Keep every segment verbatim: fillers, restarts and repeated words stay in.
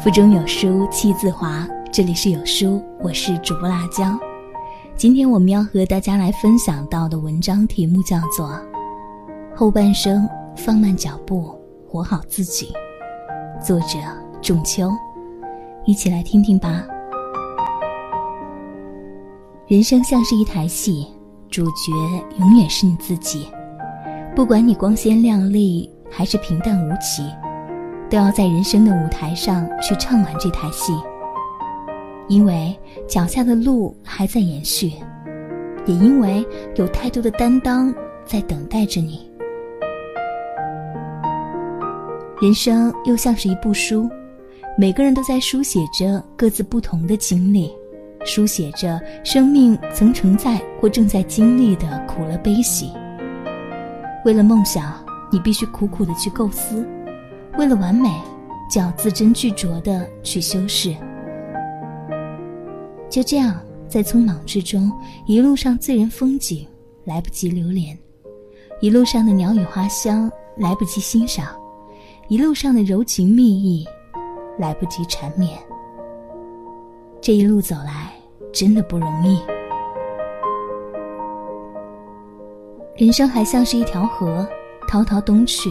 腹中有书气自华，这里是有书，我是主播辣椒。今天我们要和大家来分享到的文章题目叫做后半生放慢脚步活好自己，作者仲秋。一起来听听吧。人生像是一台戏，主角永远是你自己，不管你光鲜亮丽还是平淡无奇，都要在人生的舞台上去唱完这台戏，因为脚下的路还在延续，也因为有太多的担当在等待着你。人生又像是一部书，每个人都在书写着各自不同的经历，书写着生命曾承载或正在经历的苦乐悲喜。为了梦想，你必须苦苦地去构思，为了完美，就要字斟句酌地去修饰。就这样，在匆忙之中，一路上醉人风景来不及留连，一路上的鸟语花香来不及欣赏，一路上的柔情蜜意来不及缠绵。这一路走来真的不容易。人生还像是一条河，滔滔东去，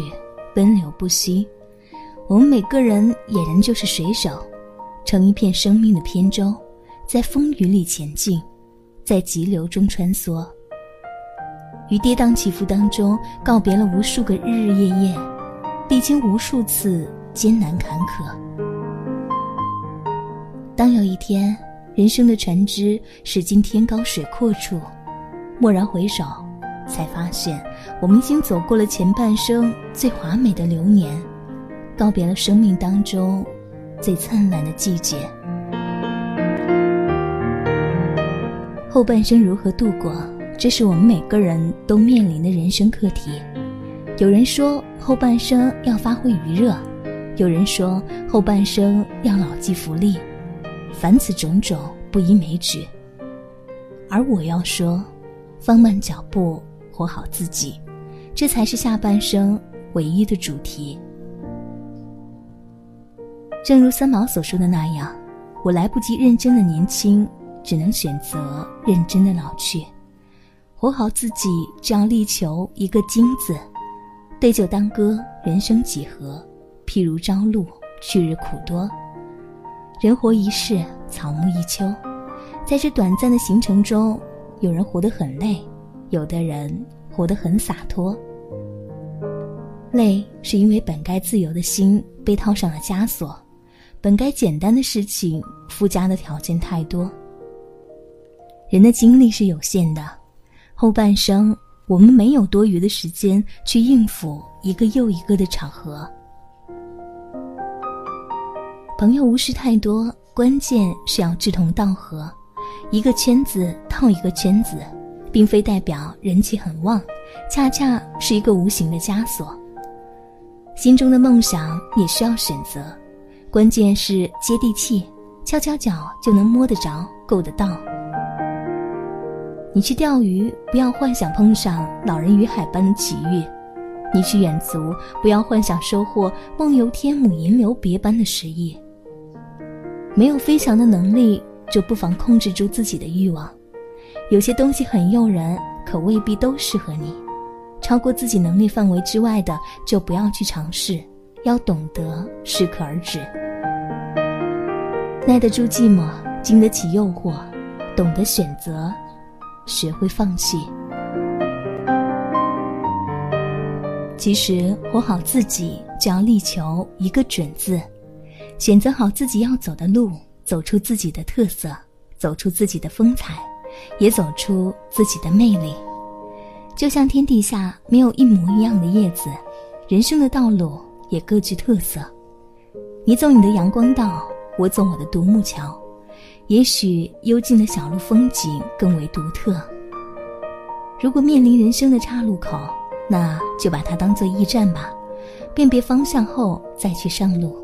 奔流不息。我们每个人俨然就是水手，乘一片生命的扁舟，在风雨里前进，在急流中穿梭，于跌宕起伏当中告别了无数个日日夜夜，历经无数次艰难坎坷。当有一天，人生的船只驶进天高水阔处，蓦然回首，才发现我们已经走过了前半生最华美的流年，告别了生命当中最灿烂的季节。后半生如何度过，这是我们每个人都面临的人生课题。有人说后半生要发挥余热，有人说后半生要老骥伏枥，凡此种种不一枚举。而我要说，放慢脚步活好自己，这才是下半生唯一的主题。正如三毛所说的那样，我来不及认真的年轻，只能选择认真的老去。活好自己，只要力求一个精字，对酒当歌，人生几何，譬如朝露，去日苦多。人活一世，草木一秋，在这短暂的行程中，有人活得很累，有的人活得很洒脱。累是因为本该自由的心被套上了枷锁，本该简单的事情附加的条件太多。人的精力是有限的，后半生我们没有多余的时间去应付一个又一个的场合。朋友无事太多，关键是要志同道合，一个圈子套一个圈子，并非代表人气很旺，恰恰是一个无形的枷锁。心中的梦想也需要选择，关键是接地气，翘翘脚就能摸得着够得到。你去钓鱼，不要幻想碰上老人与海般的奇遇；你去远足，不要幻想收获梦游天姥吟留别般的诗意。没有飞翔的能力，就不妨控制住自己的欲望。有些东西很诱人，可未必都适合你，超过自己能力范围之外的，就不要去尝试，要懂得适可而止。耐得住寂寞，经得起诱惑，懂得选择，学会放弃。其实活好自己，只要力求一个准字，选择好自己要走的路，走出自己的特色，走出自己的风采，也走出自己的魅力。就像天底下没有一模一样的叶子，人生的道路也各具特色。你走你的阳光道，我走我的独木桥，也许幽静的小路风景更为独特。如果面临人生的岔路口，那就把它当作驿站吧，辨别方向后再去上路。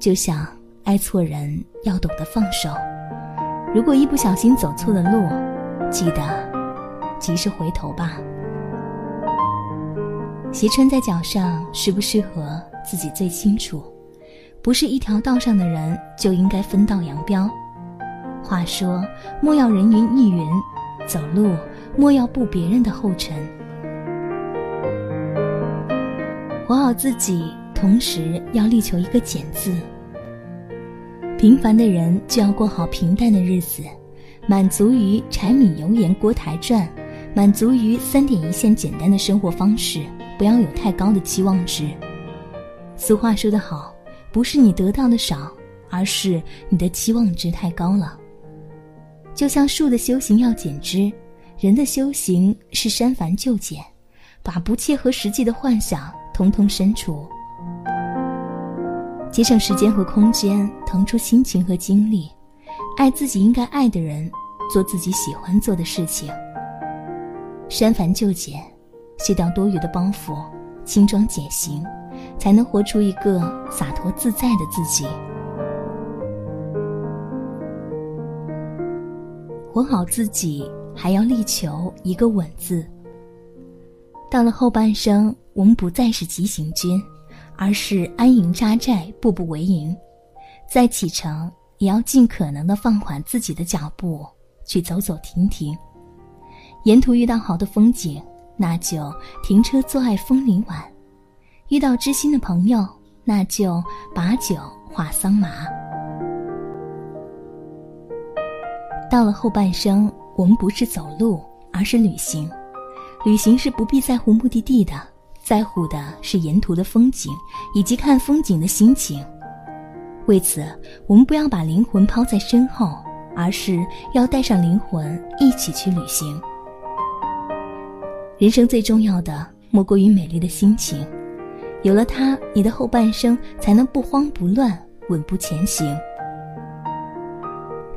就像爱错人要懂得放手，如果一不小心走错了路，记得及时回头吧。鞋穿在脚上适不适合自己最清楚，不是一条道上的人就应该分道扬镳。话说莫要人云亦云，走路莫要步别人的后尘。活好自己，同时要力求一个简字。平凡的人就要过好平淡的日子，满足于柴米油盐锅台转，满足于三点一线简单的生活方式，不要有太高的期望值。俗话说得好，不是你得到的少，而是你的期望值太高了。就像树的修行要剪枝，人的修行是删繁就简，把不切合实际的幻想统统删除，节省时间和空间，腾出心情和精力，爱自己应该爱的人，做自己喜欢做的事情。删繁就简，卸掉多余的包袱，轻装简行，才能活出一个洒脱自在的自己。活好自己，还要力求一个稳字。到了后半生，我们不再是急行军，而是安营扎寨，步步为营。再启程，也要尽可能地放缓自己的脚步，去走走停停。沿途遇到好的风景，那就停车坐爱枫林晚；遇到知心的朋友，那就把酒话桑麻。到了后半生，我们不是走路，而是旅行。旅行是不必在乎目的地的，在乎的是沿途的风景，以及看风景的心情。为此，我们不要把灵魂抛在身后，而是要带上灵魂一起去旅行。人生最重要的莫过于美丽的心情，有了它，你的后半生才能不慌不乱，稳步前行。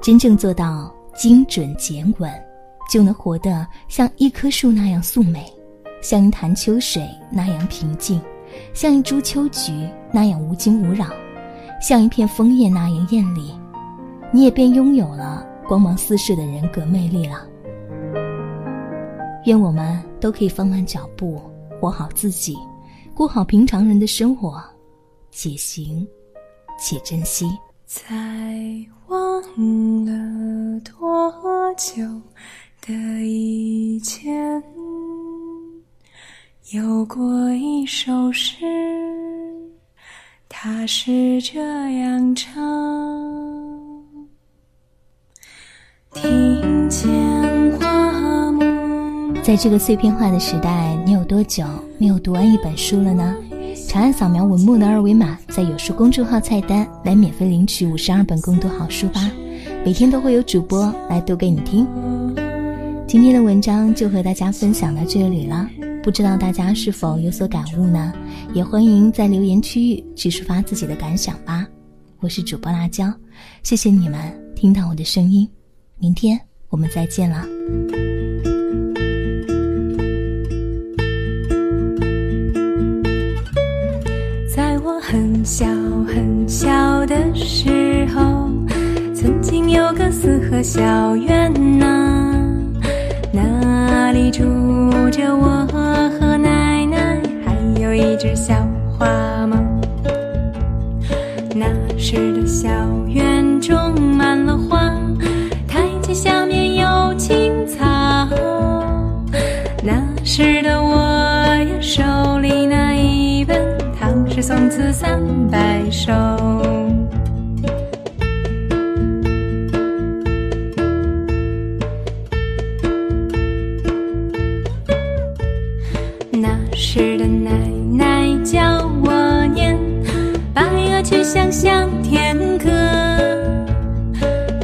真正做到精准简稳，就能活得像一棵树那样素美，像一潭秋水那样平静，像一株秋菊那样无惊无扰，像一片枫叶那样艳丽。你也便拥有了光芒四射的人格魅力了。愿我们都可以放慢脚步，活好自己，过好平常人的生活，且行且珍惜。才忘了多久的以前，有过一首诗，它是这样唱：听见花木。在这个碎片化的时代，你有多久没有读完一本书了呢？长按扫描文末的二维码，在有书公众号菜单来免费领取五十二本更多好书吧。每天都会有主播来读给你听。今天的文章就和大家分享到这里了，不知道大家是否有所感悟呢？也欢迎在留言区域去抒发自己的感想吧。我是主播辣椒，谢谢你们听到我的声音，明天我们再见了。很小很小的时候，曾经有个四合小院啊，那里住着我和奶奶，还有一只小花猫。那时的小院种满了花，台阶下面有青草。那时的我呀，手里那一本唐诗宋词三百首。那时的奶奶教我念白鹅曲项向天歌，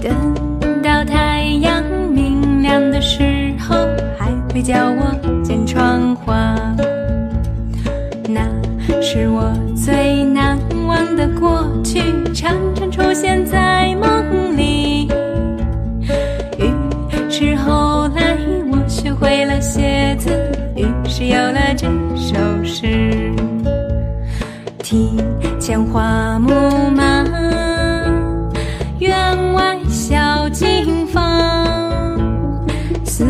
等到太阳明亮的时候，还会教我剪窗花。那是我最难忘的过去，常常出现在梦里。于是后来我学会了写字，于是有了这首诗。庭前花木满，院外小径芳，四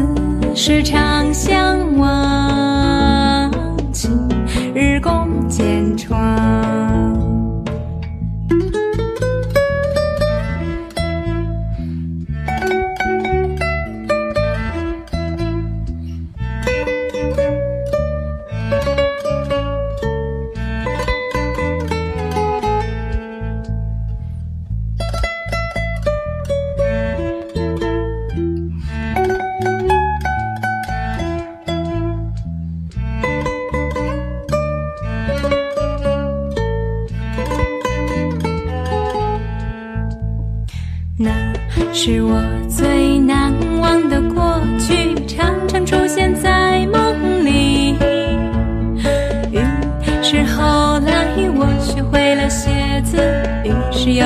时常相望，今日共剪窗。那是我最难忘的过去，常常出现在梦里。于是后来我学会了写字，于是有